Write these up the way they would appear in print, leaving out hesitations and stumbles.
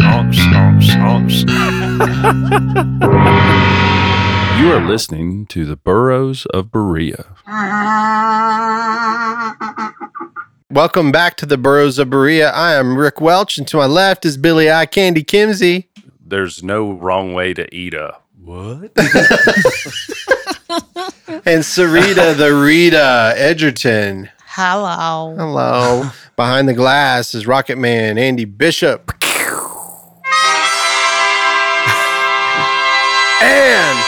You are listening to The Burroughs of Berea. Welcome back to The Burroughs of Berea. I am Rick Welch, and to my left is Billy Eye Candy Kimsey. There's no wrong way to eat a what? And Sarita the Rita Edgerton. Hello. Hello. Behind the glass is Rocket Man Andy Bishop. And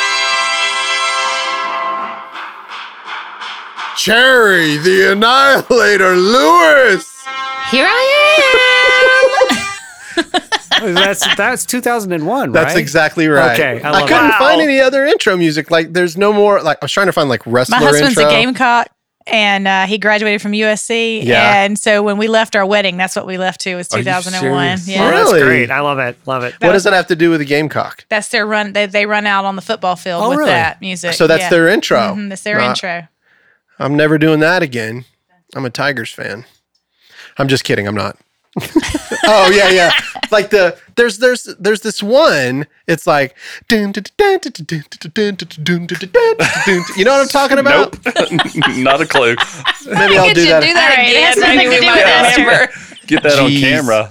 Cherry the Annihilator Lewis. Here I am. That's 2001, right? That's exactly right. Okay, I couldn't find any other intro music. Like, there's no more. Like, I was trying to find like wrestler intro. My husband's a Gamecock, and he graduated from USC. Yeah. And so when we left our wedding, that's what we left to, was 2001. Yeah. Oh, really? That's great. I love it. Love it. What does that have to do with the Gamecock? That's their run. They run out on the football field with that music. So that's their intro. Mm-hmm, that's their intro. I'm never doing that again. I'm a Tigers fan. I'm just kidding. I'm not. Oh yeah, yeah. Like there's this one. It's like, you know what I'm talking about? Nope. Not a clue. Maybe I'll do that. Get that on camera.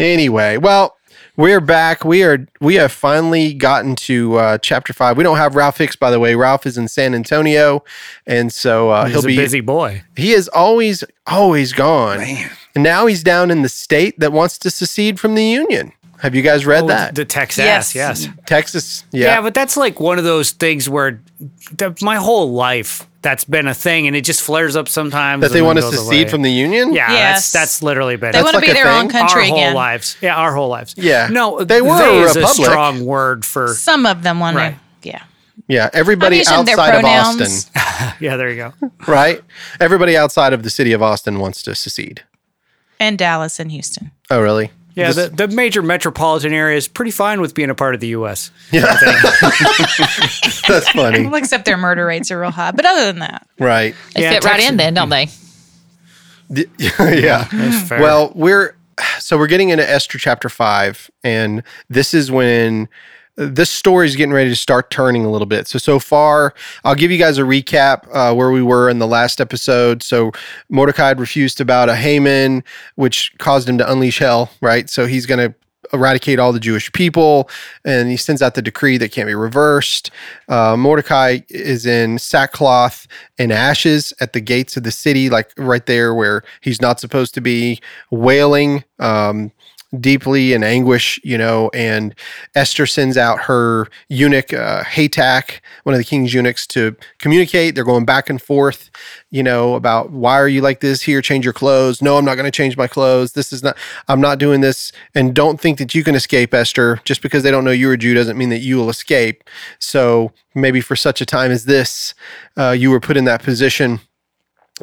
Anyway, well, we're back. We have finally gotten to chapter 5. We don't have Ralph Hicks, by the way. Ralph is in San Antonio, and so he'll be a busy boy. He is always gone. Man. And now he's down in the state that wants to secede from the Union. Have you guys read that? The Texas, yes. Texas, yeah. Yeah, but that's like one of those things where my whole life that's been a thing, and it just flares up sometimes. That they want to secede from the Union? Yeah, yes. That's literally been it. They want to be their own country again. Our whole lives. Yeah, our whole lives. Yeah. No, they were a republic. Is a strong word for... Some of them want to, yeah. Yeah, everybody outside of Austin. Yeah, there you go. Right? Everybody outside of the city of Austin wants to secede. And Dallas and Houston. Oh, really? Yeah, the major metropolitan area is pretty fine with being a part of the U.S. Yeah. That's funny. Well, except their murder rates are real high. But other than that. Right. They fit Texas, right in then, don't they? Yeah. That's fair. Well, we're getting into Esther chapter 5, and this is when this story is getting ready to start turning a little bit. So far, I'll give you guys a recap where we were in the last episode. So Mordecai had refused to bow to Haman, which caused him to unleash hell, right? So he's going to eradicate all the Jewish people, and he sends out the decree that can't be reversed. Mordecai is in sackcloth and ashes at the gates of the city, like right there where he's not supposed to be, wailing, deeply in anguish, and Esther sends out her eunuch, Haytak, one of the king's eunuchs, to communicate. They're going back and forth, about why are you like this? Here, change your clothes. No, I'm not going to change my clothes. I'm not doing this. And don't think that you can escape, Esther. Just because they don't know you're a Jew doesn't mean that you will escape. So maybe for such a time as this, you were put in that position.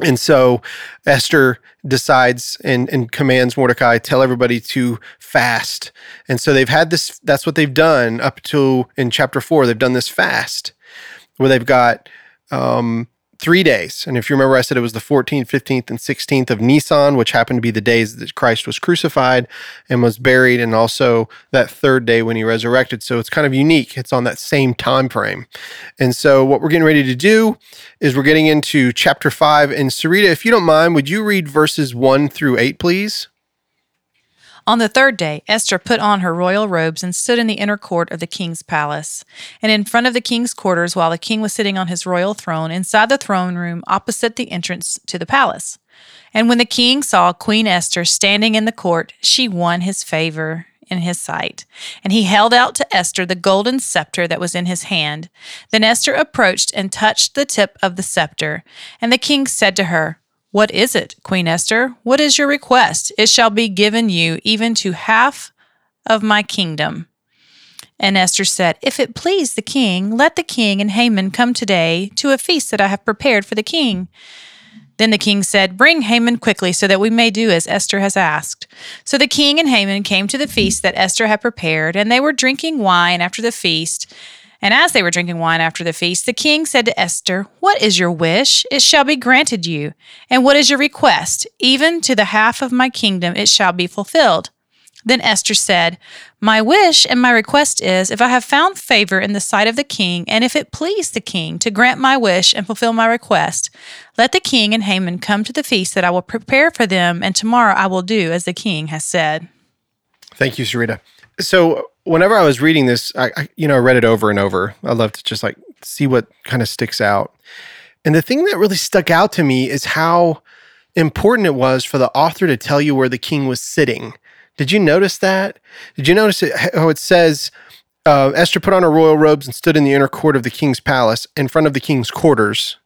And so Esther decides and commands Mordecai, tell everybody to fast. And so they've had this, that's what they've done up to in chapter 4, they've done this fast where they've got 3 days. And if you remember, I said it was the 14th, 15th, and 16th of Nisan, which happened to be the days that Christ was crucified and was buried, and also that third day when he resurrected. So it's kind of unique. It's on that same time frame. And so what we're getting ready to do is we're getting into chapter 5. And Sarita, if you don't mind, would you read verses 1-8, please? On the third day, Esther put on her royal robes and stood in the inner court of the king's palace. And in front of the king's quarters, while the king was sitting on his royal throne, inside the throne room opposite the entrance to the palace. And when the king saw Queen Esther standing in the court, she won his favor in his sight. And he held out to Esther the golden scepter that was in his hand. Then Esther approached and touched the tip of the scepter. And the king said to her, "What is it, Queen Esther? What is your request? It shall be given you, even to half of my kingdom." And Esther said, "If it please the king, let the king and Haman come today to a feast that I have prepared for the king." Then the king said, "Bring Haman quickly, so that we may do as Esther has asked." So the king and Haman came to the feast that Esther had prepared, and they were drinking wine after the feast. And as they were drinking wine after the feast, the king said to Esther, "What is your wish? It shall be granted you. And what is your request? Even to the half of my kingdom it shall be fulfilled." Then Esther said, "My wish and my request is, if I have found favor in the sight of the king, and if it please the king to grant my wish and fulfill my request, let the king and Haman come to the feast that I will prepare for them, and tomorrow I will do as the king has said." Thank you, Sarita. So whenever I was reading this, I read it over and over. I love to just like see what kind of sticks out. And the thing that really stuck out to me is how important it was for the author to tell you where the king was sitting. Did you notice that? Did you notice how it says, Esther put on her royal robes and stood in the inner court of the king's palace in front of the king's quarters,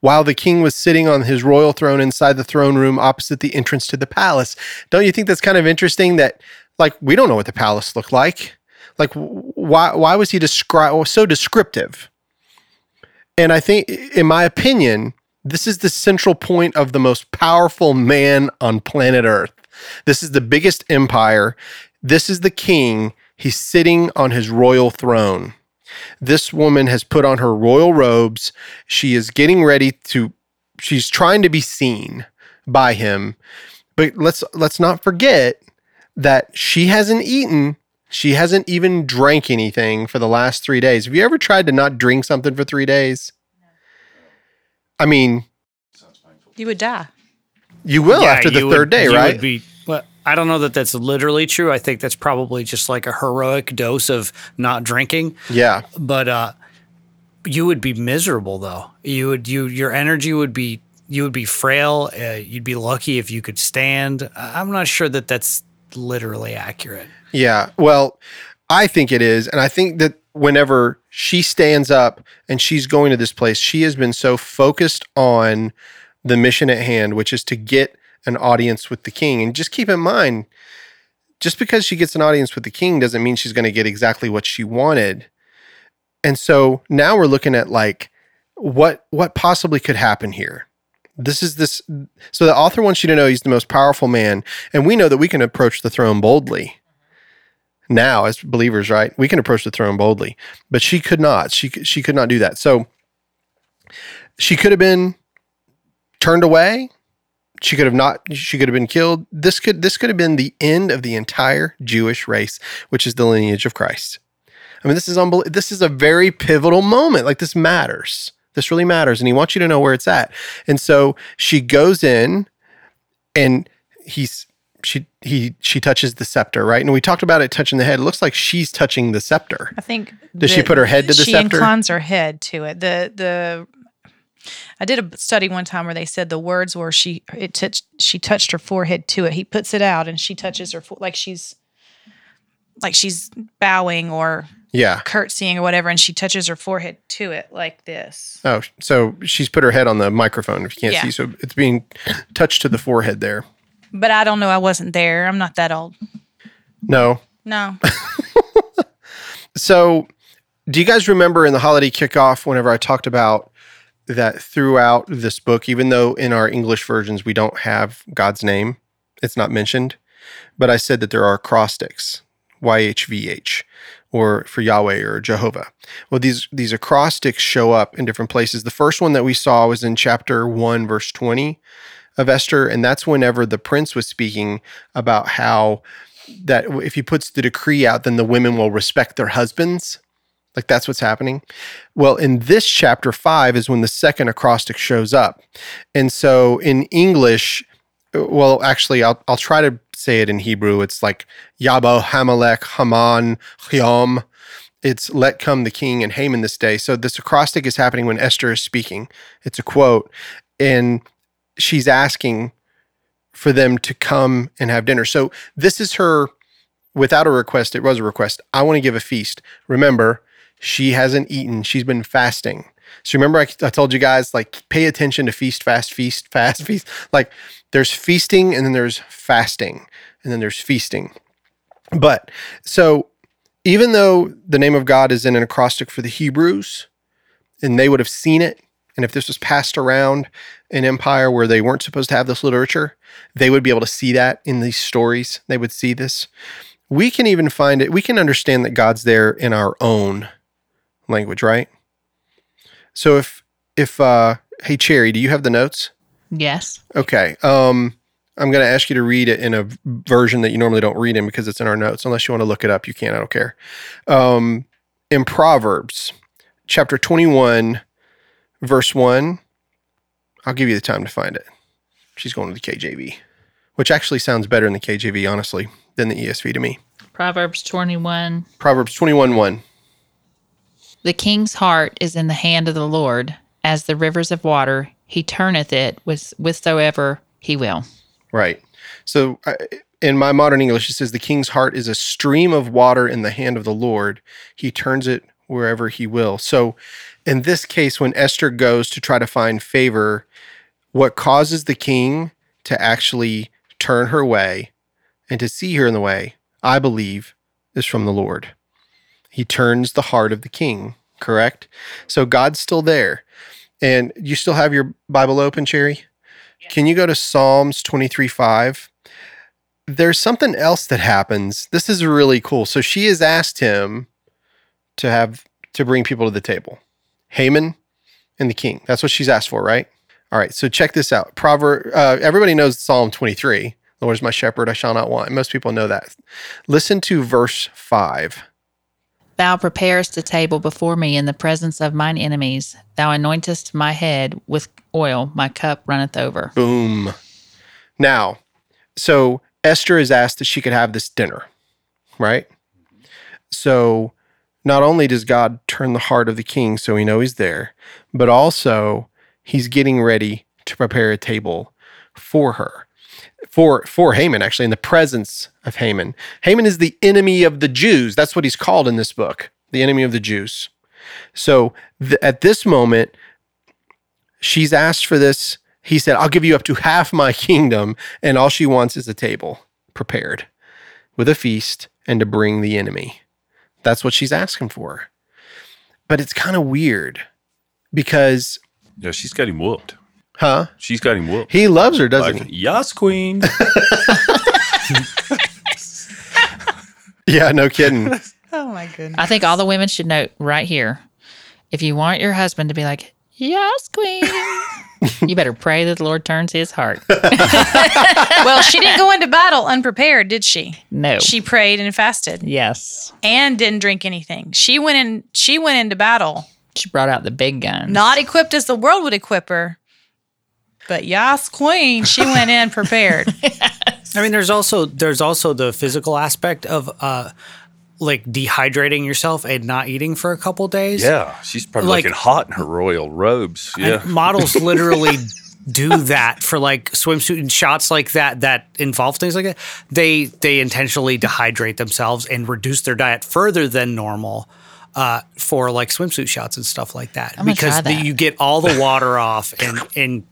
while the king was sitting on his royal throne inside the throne room opposite the entrance to the palace. Don't you think that's kind of interesting that, like, we don't know what the palace looked like? Like, why was he so descriptive? And I think, in my opinion, this is the central point of the most powerful man on planet Earth. This is the biggest empire. This is the king. He's sitting on his royal throne. This woman has put on her royal robes. She is getting ready to, she's trying to be seen by him. But let's not forget that she hasn't eaten. She hasn't even drank anything for the last 3 days. Have you ever tried to not drink something for 3 days? I mean, you would die. You will after the third day, right? You would be, but I don't know that that's literally true. I think that's probably just like a heroic dose of not drinking. Yeah. But you would be miserable, though. Your energy would be, you would be frail. You'd be lucky if you could stand. I'm not sure that that's literally accurate. Yeah. Well, I think it is, and I think that whenever she stands up and she's going to this place, she has been so focused on the mission at hand, which is to get an audience with the king. And just keep in mind, just because she gets an audience with the king doesn't mean she's going to get exactly what she wanted. And so now we're looking at like, what possibly could happen here? So the author wants you to know he's the most powerful man. And we know that we can approach the throne boldly. Now, as believers, right? We can approach the throne boldly, but she could not. She could not do that. So she could have been turned away. She could have not. She could have been killed. This could have been the end of the entire Jewish race, which is the lineage of Christ. I mean, this is a very pivotal moment. Like, this matters. This really matters, and he wants you to know where it's at. And so she goes in, and she touches the scepter, right? And we talked about it touching the head. It looks like she's touching the scepter. I think. Does she put her head to the scepter? She inclines her head to it. I did a study one time where they said the words were she touched her forehead to it. He puts it out and she touches her like she's bowing or curtsying or whatever, and she touches her forehead to it like this. Oh, so she's put her head on the microphone if you can't see. So it's being touched to the forehead there. But I don't know. I wasn't there. I'm not that old. No. So do you guys remember in the holiday kickoff whenever I talked about that throughout this book, even though in our English versions we don't have God's name, it's not mentioned, but I said that there are acrostics, YHVH, or for Yahweh or Jehovah. Well, these acrostics show up in different places. The first one that we saw was in chapter 1, verse 20 of Esther, and that's whenever the prince was speaking about how that if he puts the decree out, then the women will respect their husbands. Like, that's what's happening. Well, in this chapter 5 is when the second acrostic shows up. And so in English, well, actually, I'll try to say it in Hebrew. It's like Yabo, Hamalek, Haman, Chayom. It's let come the king and Haman this day. So this acrostic is happening when Esther is speaking. It's a quote. And she's asking for them to come and have dinner. So this is her, without a request, it was a request. I want to give a feast. Remember, she hasn't eaten. She's been fasting. So remember I told you guys, like, pay attention to feast, fast, feast. Like, there's feasting, and then there's fasting, and then there's feasting. But so even though the name of God is in an acrostic for the Hebrews, and they would have seen it, and if this was passed around an empire where they weren't supposed to have this literature, they would be able to see that in these stories. They would see this. We can even find it. We can understand that God's there in our own language, right? So if hey, Cherry, do you have the notes? Yes. Okay. I'm going to ask you to read it in a version that you normally don't read in because it's in our notes. Unless you want to look it up, you can. I don't care. In Proverbs chapter 21, verse 1, I'll give you the time to find it. She's going to the KJV, which actually sounds better in the KJV, honestly, than the ESV to me. Proverbs 21. Proverbs 21, 1. The king's heart is in the hand of the Lord, as the rivers of water. He turneth it whithersoever he will. Right. So in my modern English, it says the king's heart is a stream of water in the hand of the Lord. He turns it wherever he will. So in this case, when Esther goes to try to find favor, what causes the king to actually turn her way and to see her in the way, I believe, is from the Lord. He turns the heart of the king, correct? So God's still there. And you still have your Bible open, Cherry? Yeah. Can you go to Psalms 23:5? There's something else that happens. This is really cool. So she has asked him to bring people to the table. Haman and the king. That's what she's asked for, right? All right, so check this out. Everybody knows Psalm 23. The Lord is my shepherd, I shall not want. Most people know that. Listen to verse 5. Thou preparest a table before me in the presence of mine enemies. Thou anointest my head with oil. My cup runneth over. Boom. Now, so Esther is asked that she could have this dinner, right? So not only does God turn the heart of the king so we know he's there, but also he's getting ready to prepare a table for her, for Haman, actually, in the presence of Haman. Haman is the enemy of the Jews. That's what he's called in this book, the enemy of the Jews. So at this moment, she's asked for this. He said, I'll give you up to half my kingdom, and all she wants is a table prepared with a feast and to bring the enemy. That's what she's asking for. But it's kind of weird because... Yeah, she's got him whooped. Huh? She's got him whooped. He loves her, doesn't he? Yas, queen. Yeah, no kidding. Oh, my goodness. I think all the women should note right here, if you want your husband to be like, yas, queen, you better pray that the Lord turns his heart. Well, she didn't go into battle unprepared, did she? No. She prayed and fasted. Yes. And didn't drink anything. She went into battle. She brought out the big guns. Not equipped as the world would equip her. But yas, queen, she went in prepared. Yes. I mean, there's also the physical aspect of like dehydrating yourself and not eating for a couple days. Yeah, she's probably looking hot in her royal robes. Yeah, models literally do that for like swimsuit and shots like that involve things like that. They intentionally dehydrate themselves and reduce their diet further than normal. For like swimsuit shots and stuff like that. Because you get all the water off and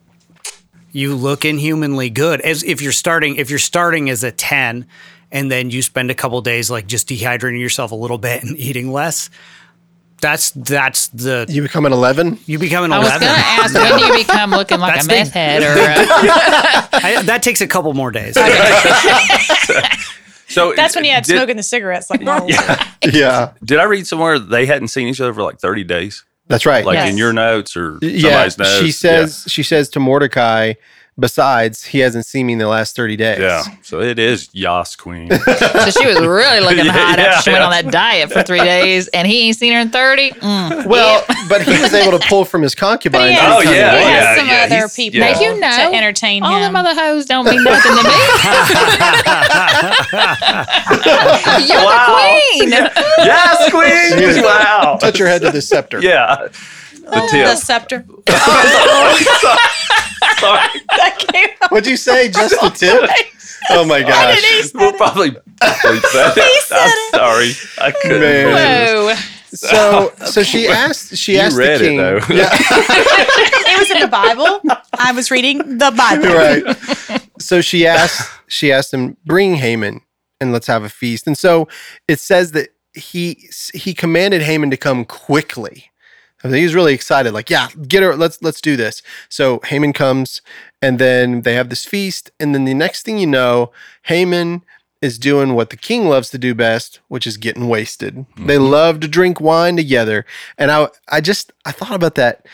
you look inhumanly good. As if you're starting as a 10 and then you spend a couple days like just dehydrating yourself a little bit and eating less, you become an 11? You become an 11. I was going to ask, when do you become looking like a meth head? That takes a couple more days. So that's when you had smoking the cigarettes. Like, yeah. Did I read somewhere they hadn't seen each other for like 30 days? That's right. Like in your notes or somebody's notes. She says to Mordecai, besides, he hasn't seen me in the last 30 days. Yeah. So it is yas, queen. So she was really looking hot after she went on that diet for 3 days, and he ain't seen her in 30. Well, but he was able to pull from his concubine. He has some other people to entertain him. All them other hoes don't mean nothing to me. You're the queen. Yes, queen. Wow. Touch your head to the scepter. Yeah. The scepter. Sorry. What'd you say? Just the tip? Oh my gosh. We'll probably that. I'm sorry. I couldn't. Man. So she asked the king. You read it though. Yeah. It was in the Bible. I was reading the Bible. Right. So she asked him, bring Haman and let's have a feast. And so it says that he commanded Haman to come quickly. I mean, he's really excited, like, yeah, get her, let's do this. So Haman comes, and then they have this feast, and then the next thing you know, Haman is doing what the king loves to do best, which is getting wasted. Mm-hmm. They love to drink wine together. And I thought about that.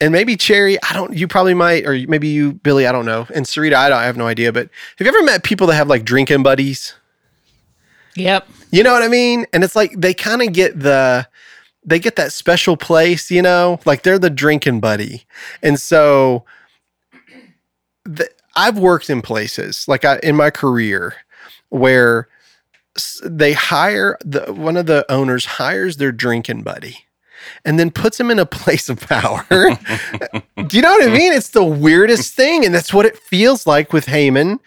And maybe Cherry, you probably might, or maybe you, Billy, I don't know. And Sarita, I have no idea, but have you ever met people that have like drinking buddies? Yep. You know what I mean? And it's like, they kind of get they get that special place, you know, like they're the drinking buddy. And so I've worked in places like in my career where they hire one of the owners hires their drinking buddy and then puts him in a place of power. Do you know what I mean? It's the weirdest thing. And that's what it feels like with Haman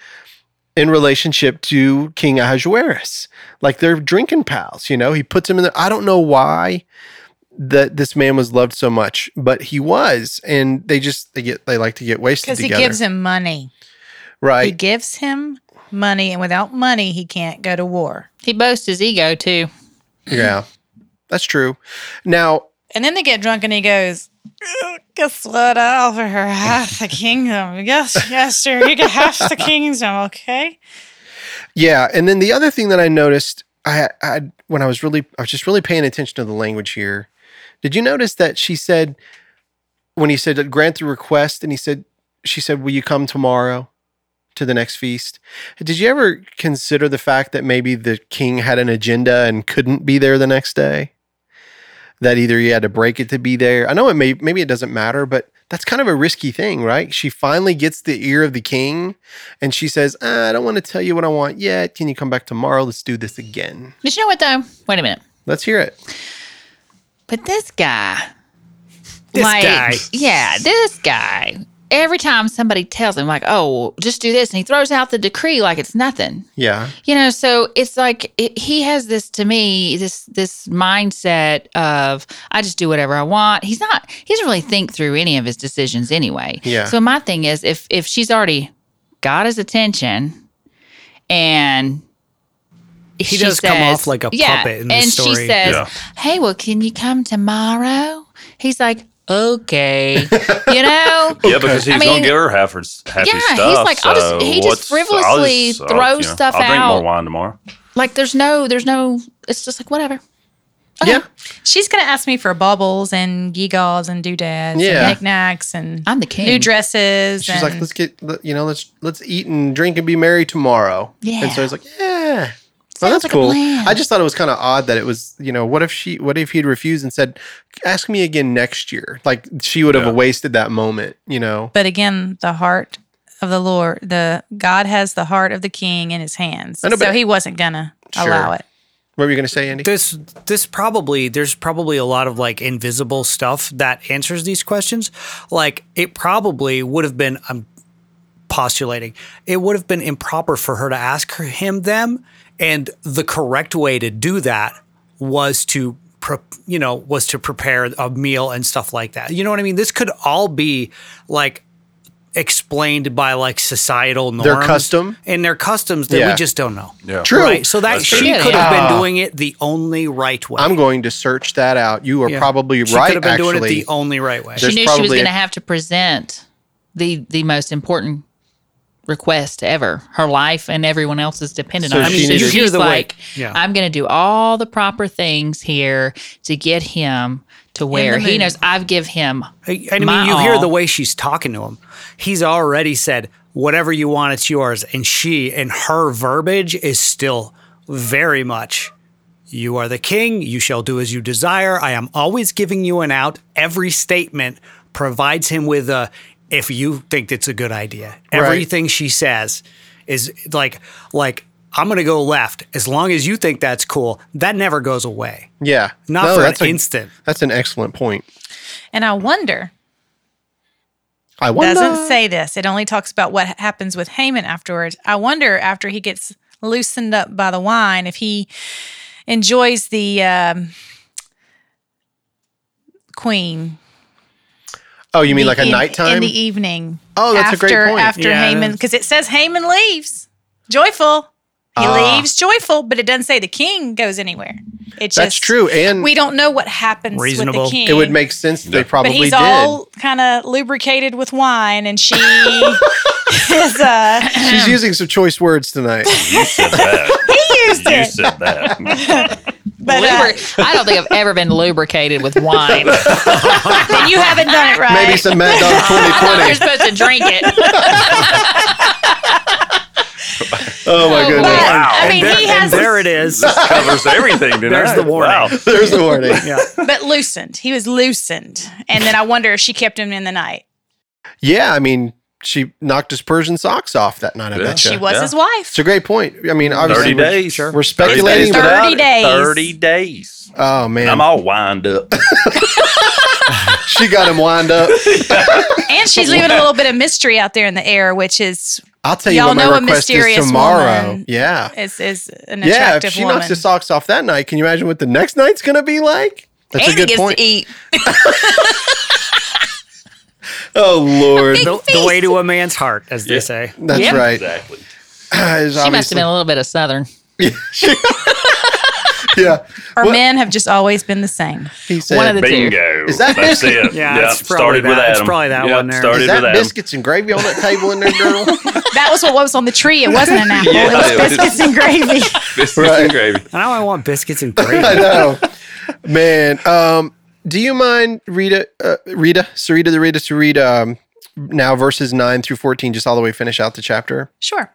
in relationship to King Ahasuerus. Like they're drinking pals, you know, he puts him in there. I don't know why that this man was loved so much, but he was. And they like to get wasted together. Because he gives him money. Right. He gives him money, and without money, he can't go to war. He boasts his ego too. Yeah. That's true. Now, and then they get drunk, and he goes, "Guess what? I offer her half the kingdom. Yes, sir, you get half the kingdom." Okay. Yeah, and then the other thing that I noticed, I was just really paying attention to the language here. Did you notice that she said, when he said, "Grant the request," and she said, "Will you come tomorrow to the next feast?" Did you ever consider the fact that maybe the king had an agenda and couldn't be there the next day? That either he had to break it to be there. I know it maybe it doesn't matter, but that's kind of a risky thing, right? She finally gets the ear of the king, and she says, "I don't want to tell you what I want yet. Can you come back tomorrow? Let's do this again." But you know what, though? Wait a minute. Let's hear it. But this guy, every time somebody tells him, like, "Oh, just do this," and he throws out the decree like it's nothing. Yeah. You know, so it's like he has this, to me, this mindset of, I just do whatever I want. He doesn't really think through any of his decisions anyway. Yeah. So my thing is, if she's already got his attention and she does come off like a puppet in the story. And she says, "Hey, well, can you come tomorrow?" He's like, "Okay," you know? Yeah, because he's going to give her half his stuff. Yeah, he's like, he just frivolously throws stuff out. I'll drink more wine tomorrow. Like, there's no, it's just like, whatever. Okay. Yeah. She's going to ask me for baubles and gewgaws and doodads and knickknacks and I'm the king. New dresses. She's like, let's eat and drink and be merry tomorrow. Yeah. And so he's like, yeah. Well, that's cool. I just thought it was kind of odd that it was, you know, what if he'd refused and said, "Ask me again next year." Like she would have wasted that moment, you know. But again, the heart of the Lord, God has the heart of the king in his hands. I know, so he wasn't going to allow it. What were you going to say, Andy? There's probably a lot of like invisible stuff that answers these questions. Like it probably would have been, I'm postulating, it would have been improper for her to ask him them. And the correct way to do that was to prepare a meal and stuff like that. You know what I mean? This could all be like explained by like societal norms, their customs that we just don't know. Yeah. True. Right? So that she could have been doing it the only right way. I'm going to search that out. You are probably right. She could have been doing it the only right way. She knew she was going to have to present the most important request ever. Her life and everyone else is dependent on it. I mean, she's like, I'm going to do all the proper things here to get him to where he knows I've give him. And I mean, you hear the way she's talking to him. He's already said, "Whatever you want, it's yours." And she, and her verbiage is still very much, "You are the king. You shall do as you desire. I am always giving you an out." Every statement provides him with a, "If you think it's a good idea," everything she says is like I'm going to go left as long as you think that's cool. That never goes away. Yeah, not for an instant. That's an excellent point. And I wonder. It doesn't say this. It only talks about what happens with Haman afterwards. I wonder after he gets loosened up by the wine, if he enjoys the queen. Oh, you mean like a nighttime? In the evening. Oh, that's a great point. After Haman, because it says Haman leaves, joyful. He leaves joyful, but it doesn't say the king goes anywhere. It's that's just, true. And we don't know what happens reasonable. With the king. It would make sense that they probably did. But he's all kind of lubricated with wine, and she is... She's using some choice words tonight. You said that. He used it. You said that. But, I don't think I've ever been lubricated with wine. Then you haven't done it right. Maybe some Mad Dog 2020. I thought you're supposed to drink it. Oh my goodness! Wow. I mean, there it is. This covers everything tonight. There's the warning. Wow. There's the warning. Yeah. But loosened. He was loosened, and then I wonder if she kept him in the night. Yeah, I mean, she knocked his Persian socks off that night. Yeah. I bet she was his wife. It's a great point. I mean, obviously, 30 days. Sure, we're speculating. 30 days. 30 days. Oh man, I'm all wind up. She got him wind up, and she's leaving a little bit of mystery out there in the air, which is. I'll tell you what my request is tomorrow. Woman yeah. Is an attractive yeah, if she woman. Knocks the socks off that night, can you imagine what the next night's going to be like? That's Andy a good gets point. To eat. Oh, Lord. The way to a man's heart, as they say. That's right. Exactly. She must have been a little bit of Southern. Yeah. Our men have just always been the same. He said, one of the bingo. Two. Is that that's it. Yeah, it's started with that. It's probably that one there. Is that biscuits and gravy on that table in there, girl? That was what was on the tree. It wasn't an apple. Yeah, it was biscuits and gravy. Biscuits and gravy. Now I want biscuits and gravy. I know. Man, do you mind, Sarita, now verses 9 through 14, just all the way finish out the chapter? Sure.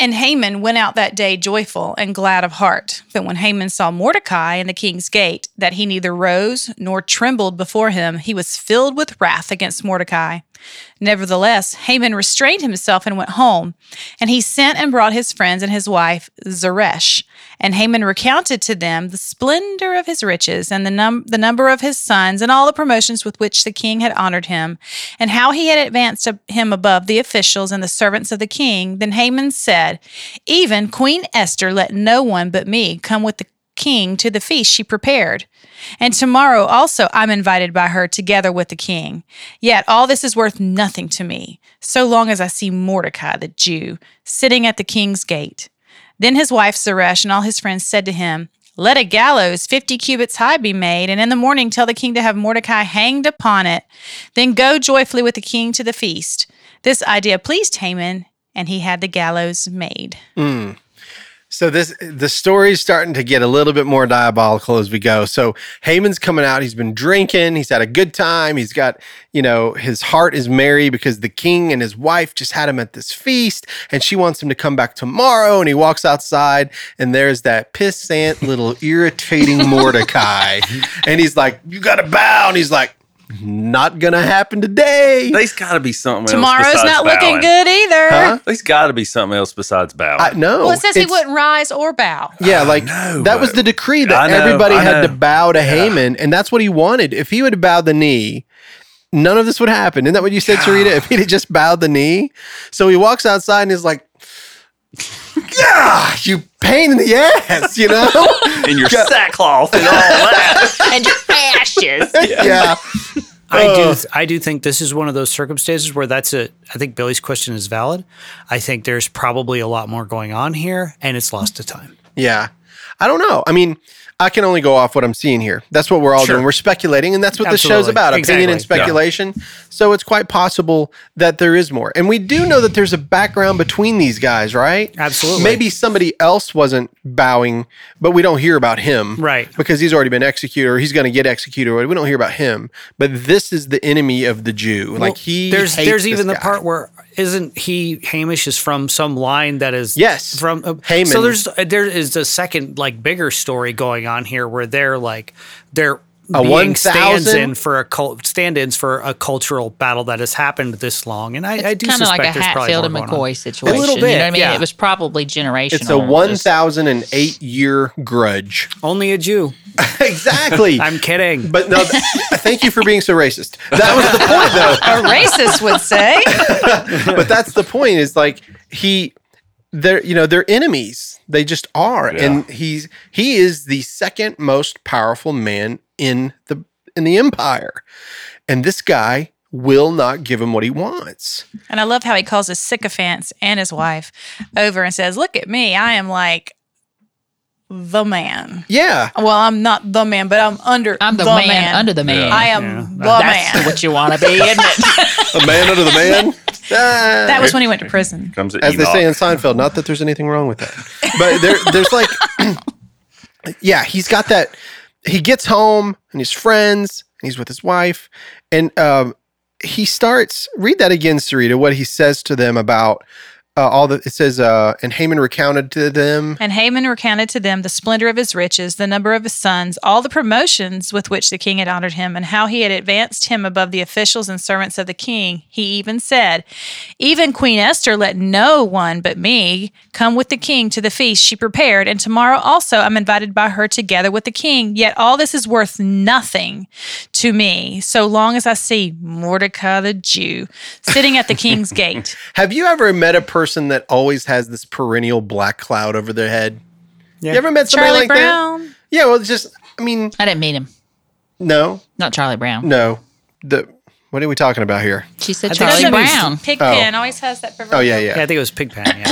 And Haman went out that day joyful and glad of heart. But when Haman saw Mordecai in the king's gate, that he neither rose nor trembled before him, he was filled with wrath against Mordecai. Nevertheless, Haman restrained himself and went home. And he sent and brought his friends and his wife Zeresh. And Haman recounted to them the splendor of his riches and the number of his sons and all the promotions with which the king had honored him, and how he had advanced him above the officials and the servants of the king. Then Haman said, "Even Queen Esther let no one but me come with the king to the feast she prepared. And tomorrow also I'm invited by her together with the king. Yet all this is worth nothing to me, so long as I see Mordecai the Jew sitting at the king's gate." Then his wife Zeresh and all his friends said to him, "Let a gallows 50 cubits high be made, and in the morning tell the king to have Mordecai hanged upon it. Then go joyfully with the king to the feast." This idea pleased Haman, and he had the gallows made. So the story's starting to get a little bit more diabolical as we go. So Haman's coming out. He's been drinking. He's had a good time. He's got, his heart is merry because the king and his wife just had him at this feast, and she wants him to come back tomorrow. And he walks outside, and there's that pissant little irritating Mordecai. And he's like, "You got to bow." And he's like, "Not going to happen today." There's got to be something else besides bowing. Tomorrow's not looking good either. Huh? There's got to be something else besides bowing. No. Well, it says he wouldn't rise or bow. Yeah, that was the decree that everybody had to bow to Haman, and that's what he wanted. If he would have bowed the knee, none of this would happen. Isn't that what you said, Sarita? If he'd have just bowed the knee? So he walks outside and is like, "Yeah, you pain in the ass, and your sackcloth and all that, and your ashes." Yeah. I do think this is one of those circumstances where I think Billy's question is valid. I think there's probably a lot more going on here, and it's lost to time. Yeah. I don't know. I mean, I can only go off what I'm seeing here. That's what we're all doing. We're speculating, and that's what the show's about, opinion and speculation. Yeah. So it's quite possible that there is more. And we do know that there's a background between these guys, right? Absolutely. Maybe somebody else wasn't bowing, but we don't hear about him. Right. Because he's already been executed, or he's going to get executed. We don't hear about him. But this is the enemy of the Jew. Well, he hates this guy. The part where... Isn't Hamish is from some line that is from Haman. So there is a second bigger story going on here where they're being stand-ins for a cultural battle that has happened this long, and I do suspect there's probably more going on. Kind of like a Hatfield and McCoy situation. A little bit, I mean? Yeah. It was probably generational. It's a 1,008-year grudge. Only a Jew. Exactly. I'm kidding. But no, thank you for being so racist. That was the point, though. A racist would say. But that's the point. Is they're enemies. They just are, and he is the second most powerful man in the empire, and this guy will not give him what he wants. And I love how he calls his sycophants and his wife over and says, look at me, I am like the man. Yeah. Well, I'm not the man, but I'm the man under the man. Yeah. I am the man. That's what you want to be, isn't it? A man under the man? That was when he went to prison. As they say in Seinfeld, not that there's anything wrong with that. But there's like, yeah, he's got that, he gets home and his friends, and he's with his wife, and he starts, read that again, Sarita, what he says to them about and Haman recounted to them. And Haman recounted to them the splendor of his riches, the number of his sons, all the promotions with which the king had honored him, and how he had advanced him above the officials and servants of the king. He even said, even Queen Esther let no one but me come with the king to the feast she prepared, and tomorrow also I'm invited by her together with the king. Yet all this is worth nothing to me, so long as I see Mordecai the Jew sitting at the king's gate. Have you ever met a person that always has this perennial black cloud over their head? Yeah. You ever met somebody Charlie like Brown? That? Yeah, well, I didn't meet him. No. Not Charlie Brown. No. What are we talking about here? She said Charlie Brown. Pigpen always has that perversion. Oh, yeah. Yeah, I think it was Pigpen, yeah.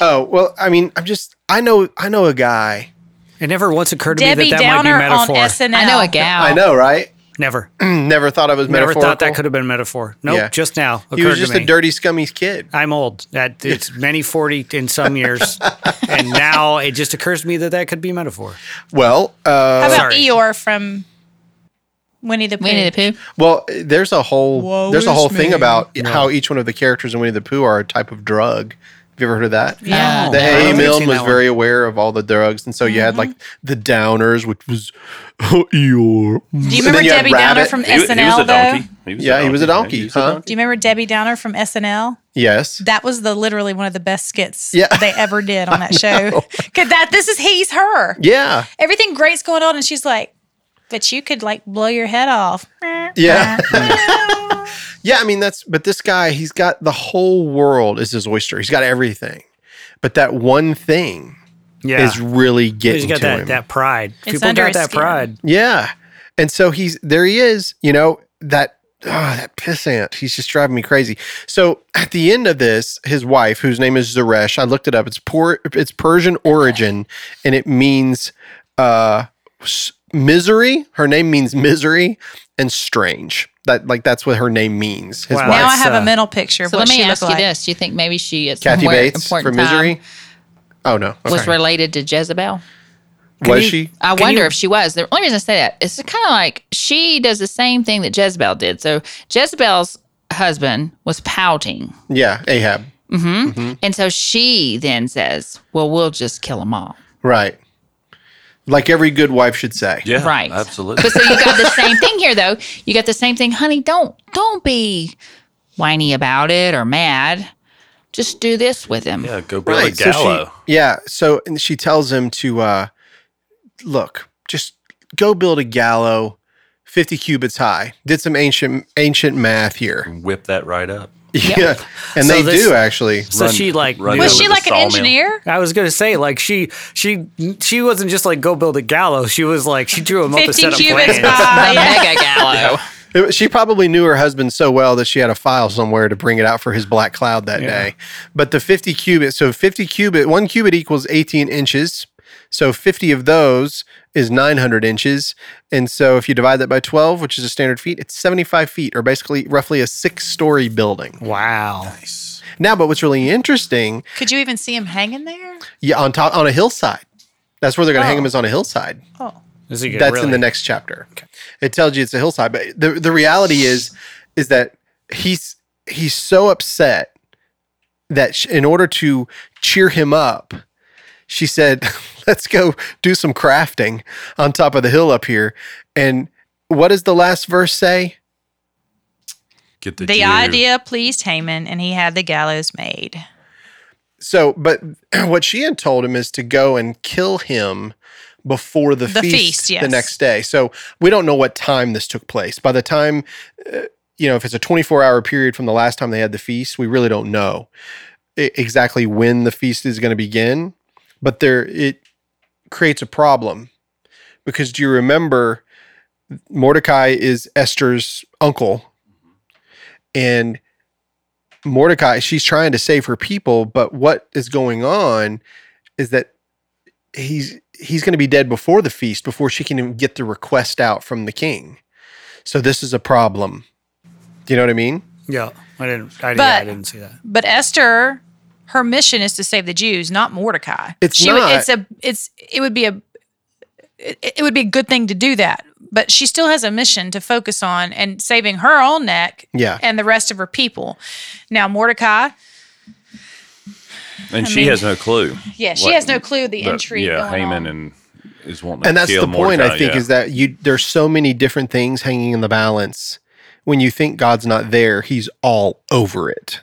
Oh, well, I know a guy. It never once occurred to me that might be metaphor. SNL. I know a gal. I know, right? Never. Never thought I was metaphorical. Never thought that could have been a metaphor. Nope, yeah. Just now occurred to me. He was just a dirty, scummy kid. I'm old. It's many 40 in some years, and now it just occurs to me that could be a metaphor. Well, how about Eeyore from Winnie the Pooh? Well, there's a whole thing about how each one of the characters in Winnie the Pooh are a type of drug. Have you ever heard of that? Yeah. The A. Milne was very aware of all the drugs, and so you had like the Downers, which was Eeyore. Do you remember Debbie Downer from SNL? He was a donkey. He was a donkey. Huh? Do you remember Debbie Downer from SNL? Yes. That was literally one of the best skits they ever did on that show. Because he's her. Yeah. Everything great's going on, and she's like, but you could like blow your head off. Yeah. Yeah, but this guy, he's got the whole world is his oyster. He's got everything. But that one thing is really getting to him. He's got that pride. People got that pride. Yeah. And so there he is, that pissant. He's just driving me crazy. So at the end of this, his wife, whose name is Zeresh, I looked it up. It's Persian origin, and it means misery. Her name means misery and strange. That's what her name means. His wife. Now I have a mental picture. So let me ask you this: do you think maybe she at some important from Misery? Oh no, okay. Was related to Jezebel? Was she? I wonder if she was. The only reason I say that is it's kind of like she does the same thing that Jezebel did. So Jezebel's husband was pouting. Yeah, Ahab. Mm-hmm. Mm-hmm. And so she then says, "Well, we'll just kill them all." Right. Like every good wife should say. Yeah, right. Absolutely. But so you got the same thing here, though. You got the same thing. Honey, don't be whiny about it or mad. Just do this with him. Yeah, go Billy Gallo. So and she tells him to, look, just go build a gallows 50 cubits high. Did some ancient math here. Whip that right up. Yeah, yep. And so they do actually. So she was she like an engineer? I was going to say she wasn't just like go build a gallows. She was like she drew him up a set of plans. Mega gallows. Yeah. She probably knew her husband so well that she had a file somewhere to bring it out for his black cloud that day. But the 50 cubit, so 50 cubit, 1 cubit equals 18 inches. So 50 of those is 900 inches. And so if you divide that by 12, which is a standard feet, it's 75 feet or basically roughly a 6-story building. Wow. Nice. Now, but what's really interesting. Could you even see him hanging there? Yeah, on a hillside. That's where they're going to hang him is on a hillside. Oh. That's in the next chapter. Okay. It tells you it's a hillside. But the reality is that he's so upset that in order to cheer him up, she said, let's go do some crafting on top of the hill up here. And what does the last verse say? Get the idea pleased Haman, and he had the gallows made. So, but what she had told him is to go and kill him before the feast the next day. So we don't know what time this took place. By the time, if it's a 24-hour period from the last time they had the feast, we really don't know exactly when the feast is going to begin. But it creates a problem because do you remember Mordecai is Esther's uncle And Mordecai, she's trying to save her people, but what is going on is that he's going to be dead before the feast, before she can even get the request out from the king. So this is a problem. Do you know what I mean? Yeah, I didn't see that. But Esther, her mission is to save the Jews, not Mordecai. It would be a good thing to do that, but she still has a mission to focus on and saving her own neck and the rest of her people. Now, Mordecai. She has no clue. Yeah, she has no clue the intrigue going Haman on. And is wanting to kill Mordecai. And that's the point, I think, is that there's so many different things hanging in the balance. When you think God's not there, he's all over it.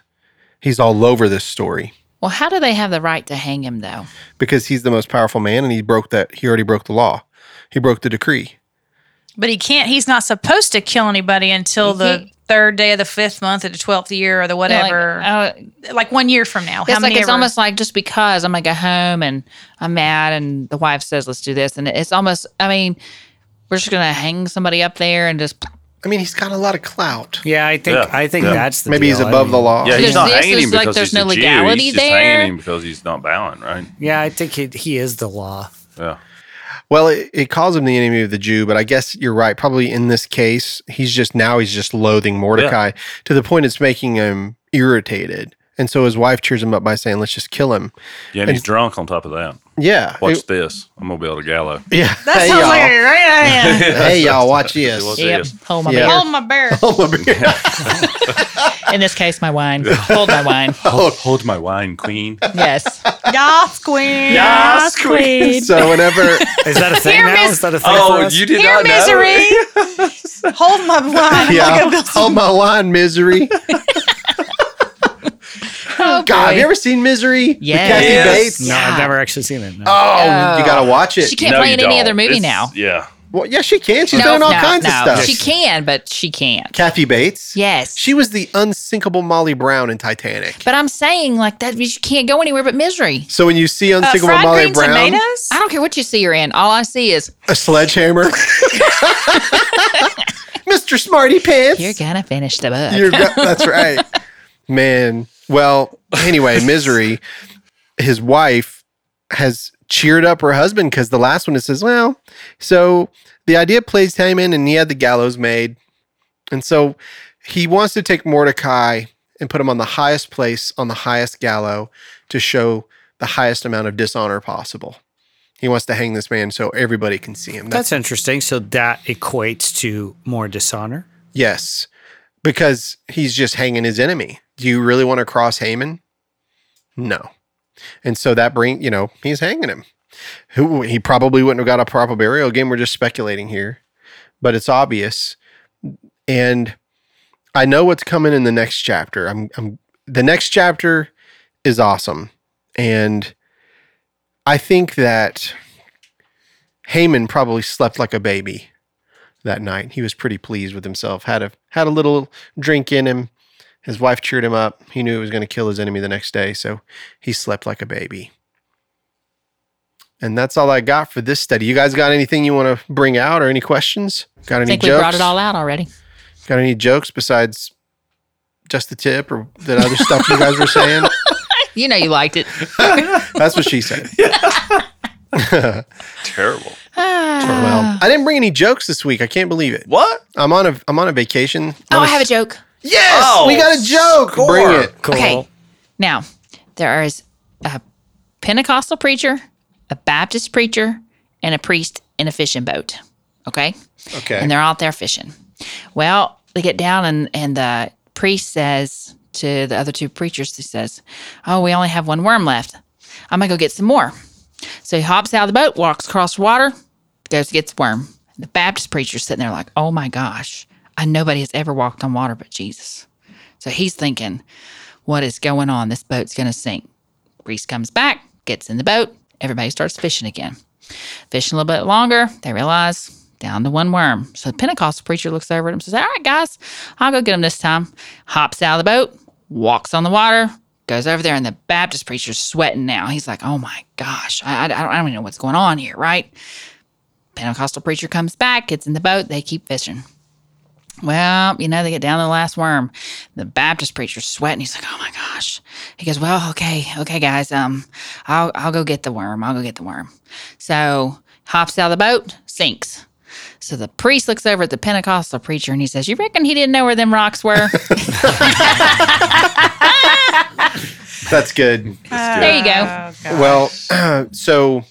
He's all over this story. Well, how do they have the right to hang him, though? Because he's the most powerful man, and he already broke the law. He broke the decree. But he's not supposed to kill anybody until the third day of the fifth month of the 12th year or the whatever. Like 1 year from now. It's almost like just because I'm going to go home and I'm mad and the wife says, let's do this. And it's almost, we're just going to hang somebody up there and just... he's got a lot of clout. Yeah, I think that's the deal. Maybe he's above the law. Yeah, he's not hanging him because there's no legality there. He's just hanging him because he's not bowing, right? Yeah, I think he is the law. Yeah. Well, it calls him the enemy of the Jew, but I guess you're right. Probably in this case, he's just loathing Mordecai to the point it's making him irritated. And so his wife cheers him up by saying, let's just kill him. Yeah, and he's drunk on top of that. Yeah. Watch this. I'm going to be able to gallow. Yeah. That sounds like it right at the end. Hey, y'all, watch this. Yep. Hold my beer. Hold my beer. Hold my beer. In this case, my wine. Hold my wine. Hold my wine, queen. Yes. Yas, queen. Yas, queen. So whenever... Is that a thing now? Is that a thing for us? You did not know. Here, misery. Hold my wine. Yeah. Hold my wine, misery. Oh, God, have you ever seen Misery? Yes. Kathy Bates? No, I've never actually seen it. No. Oh, you got to watch it. She can't play in any other movie now. Yeah. Well, yeah, she can. She's done all kinds of stuff. She can, but she can't. Kathy Bates? Yes. She was the unsinkable Molly Brown in Titanic. But I'm saying, you can't go anywhere but misery. So when you see unsinkable Molly Brown. Tomatoes? I don't care what you see her in. All I see is a sledgehammer. Mr. Smarty Pants. You're going to finish the book. That's right. Man. Well, anyway, Misery, his wife has cheered up her husband because the last one, it says, so the idea pleased Haman and he had the gallows made. And so he wants to take Mordecai and put him on the highest place on the highest gallows to show the highest amount of dishonor possible. He wants to hang this man so everybody can see him. That's interesting. So that equates to more dishonor? Yes, because he's just hanging his enemy. Do you really want to cross Haman? No. And so that he's hanging him. He probably wouldn't have got a proper burial. Again, we're just speculating here, but it's obvious. And I know what's coming in the next chapter. The next chapter is awesome. And I think that Haman probably slept like a baby that night. He was pretty pleased with himself, had a little drink in him. His wife cheered him up. He knew he was going to kill his enemy the next day, so he slept like a baby. And that's all I got for this study. You guys got anything you want to bring out or any questions? Got any jokes? I think we brought it all out already. Got any jokes besides just the tip or that other stuff you guys were saying? You know you liked it. That's what she said. Terrible. Well, I didn't bring any jokes this week. I can't believe it. What? I'm on a vacation. I have a joke. Yes, we got a joke. Score. Bring it. Cool. Okay, now there is a Pentecostal preacher, a Baptist preacher, and a priest in a fishing boat. Okay, and they're out there fishing. Well, they get down, and the priest says to the other two preachers, he says, "Oh, we only have one worm left. I'm gonna go get some more." So he hops out of the boat, walks across the water, goes to get the worm. The Baptist preacher's sitting there like, "Oh my gosh. And nobody has ever walked on water but Jesus." So he's thinking, what is going on? This boat's going to sink. Priest comes back, gets in the boat. Everybody starts fishing again. Fishing a little bit longer. They realize, down to one worm. So the Pentecostal preacher looks over at him and says, "All right, guys, I'll go get him this time." Hops out of the boat, walks on the water, goes over there, and the Baptist preacher's sweating now. He's like, "Oh, my gosh, I don't even know what's going on here," right? Pentecostal preacher comes back, gets in the boat. They keep fishing. Well, they get down to the last worm. The Baptist preacher's sweating. He's like, oh my gosh. He goes, well, okay, guys. I'll go get the worm. So hops out of the boat, sinks. So the priest looks over at the Pentecostal preacher and he says, you reckon he didn't know where them rocks were? That's good. There you go. Gosh. Well, so,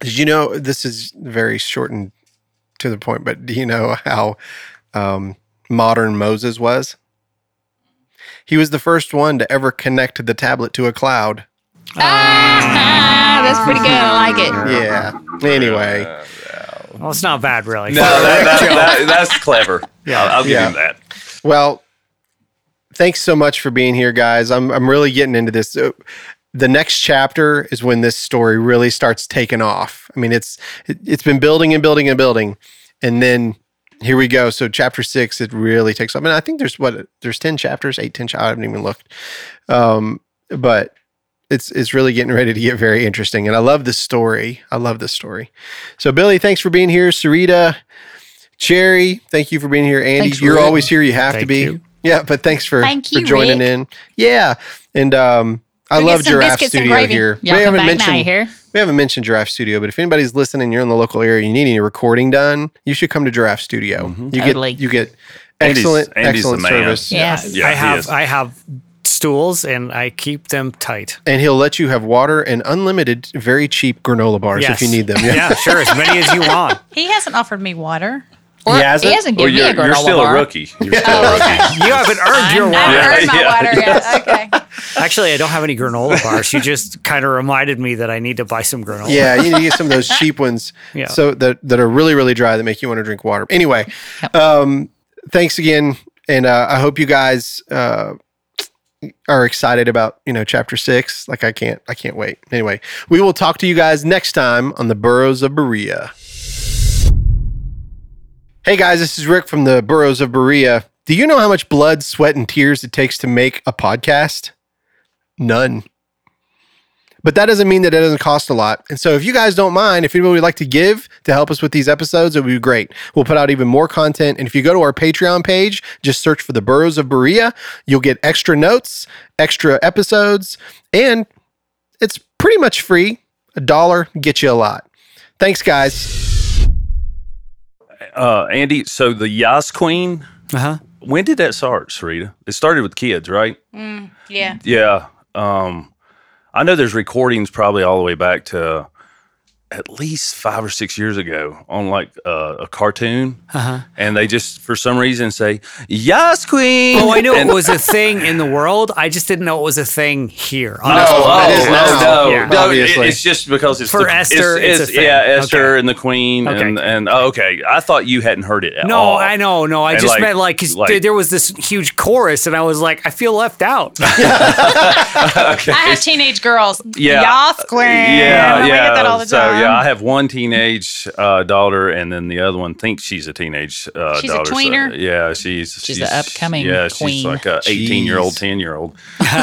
did you know, this is very shortened to the point, but do you know how modern Moses was? He was the first one to ever connect the tablet to a cloud. That's pretty good. I like it. Yeah. Anyway. Well, it's not bad, really. No, that's clever. Yeah, I'll give you that. Well, thanks so much for being here, guys. I'm really getting into this. The next chapter is when this story really starts taking off. I mean, it's been building and building and building, and then here we go. So chapter 6, it really takes off. And I think there's 10 chapters, 8, 10. I haven't even looked, but it's really getting ready to get very interesting. And I love this story. So Billy, thanks for being here. Sarita, Cherry, thank you for being here. Andy, thanks, you're always here. You have to be. You. Yeah, but thanks for joining Rick. In. Yeah, and I love Giraffe Studio here. We haven't mentioned Giraffe Studio, but if anybody's listening, you're in the local area, you need any recording done, you should come to Giraffe Studio. Mm-hmm. You get excellent service. Yes. Yeah, I have stools and I keep them tight. And he'll let you have water and unlimited, very cheap granola bars if you need them. Yeah. Yeah, sure, as many as you want. He hasn't offered me water. He hasn't given me a granola bar. You're still a rookie. You haven't earned your water. I earned my water yet. Okay. Actually, I don't have any granola bars. You just kind of reminded me that I need to buy some granola. Yeah, you need to get some of those cheap ones so that are really, really dry that make you want to drink water. Anyway, thanks again. And I hope you guys are excited about, chapter 6. Like, I can't wait. Anyway, we will talk to you guys next time on The Burroughs of Berea. Hey guys, this is Rick from the Burroughs of Berea. Do you know how much blood, sweat, and tears it takes to make a podcast? None. But that doesn't mean that it doesn't cost a lot. And so if you guys don't mind, if anybody would like to give to help us with these episodes, it would be great. We'll put out even more content. And if you go to our Patreon page, just search for the Burroughs of Berea. You'll get extra notes, extra episodes, and it's pretty much free. $1 gets you a lot. Thanks, guys. Andy, so the Yas Queen, when did that start, Sarita? It started with kids, right? Yeah. Yeah. I know there's recordings probably all the way back to at least 5 or 6 years ago on like a cartoon. And they just, for some reason, say, Yas Queen. Oh, I knew it was a thing in the world. I just didn't know it was a thing here. Obviously. It's just because it's... Esther, it's a thing. Yeah, Esther and the Queen. Okay. And I thought you hadn't heard it at all. No, I know. No, I just meant because there was this huge chorus and I was like, I feel left out. Okay. I have teenage girls. Yeah. Yas Queen. Yeah. I get that all the time. Yeah, I have one teenage daughter, and then the other one thinks she's a teenage daughter. She's a tweener. So, yeah, she's the upcoming queen. She's like a 18-year-old, 10-year-old.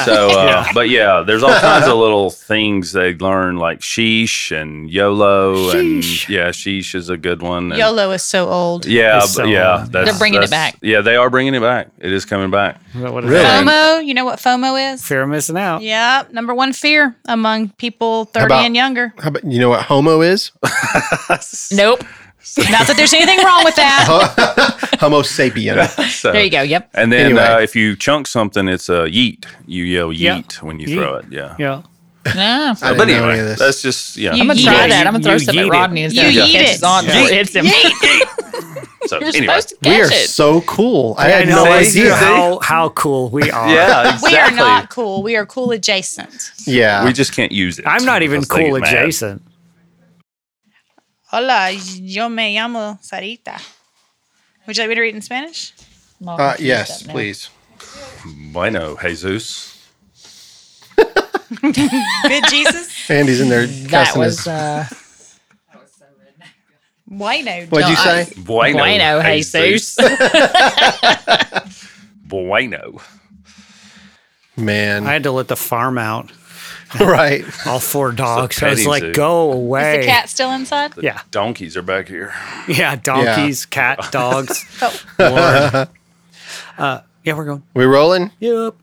So, but yeah, there's all kinds of little things they learn, like sheesh and YOLO, and sheesh is a good one. And YOLO is so old. Yeah, old. They're bringing it back. Yeah, they are bringing it back. It is coming back. What is really? FOMO. You know what FOMO is? Fear of missing out. Yeah, number one fear among people 30 and younger. How about, you know what homo is? Nope. Not that there's anything wrong with that. Homo sapien. So, there you go. Yep. And then if you chunk something, it's a yeet. You yell yeet when you throw it. Yeah. Yeah. No, but anyway, that's just I'm gonna try that. I'm gonna throw something at Rodney and stuff. You yeet it. On hits him. So anyway, we are so cool. I had no idea how cool we are. Yeah, exactly. We are not cool. We are cool adjacent. Yeah, we just can't use it. I'm not even cool adjacent. Hola, yo me llamo Sarita. Would you like me to read it in Spanish? Yes, please. Bueno, Jesus. Good Jesus. Andy's in there. That was so redneck. Bueno. What'd you say? Bueno, Jesus. Bueno. Man. I had to let the farm out. Right. All 4 dogs. I was like, go away. Is the cat still inside? The donkeys are back here. Yeah, donkeys, cat, dogs. Oh. Yeah, we're going. We rolling? Yep.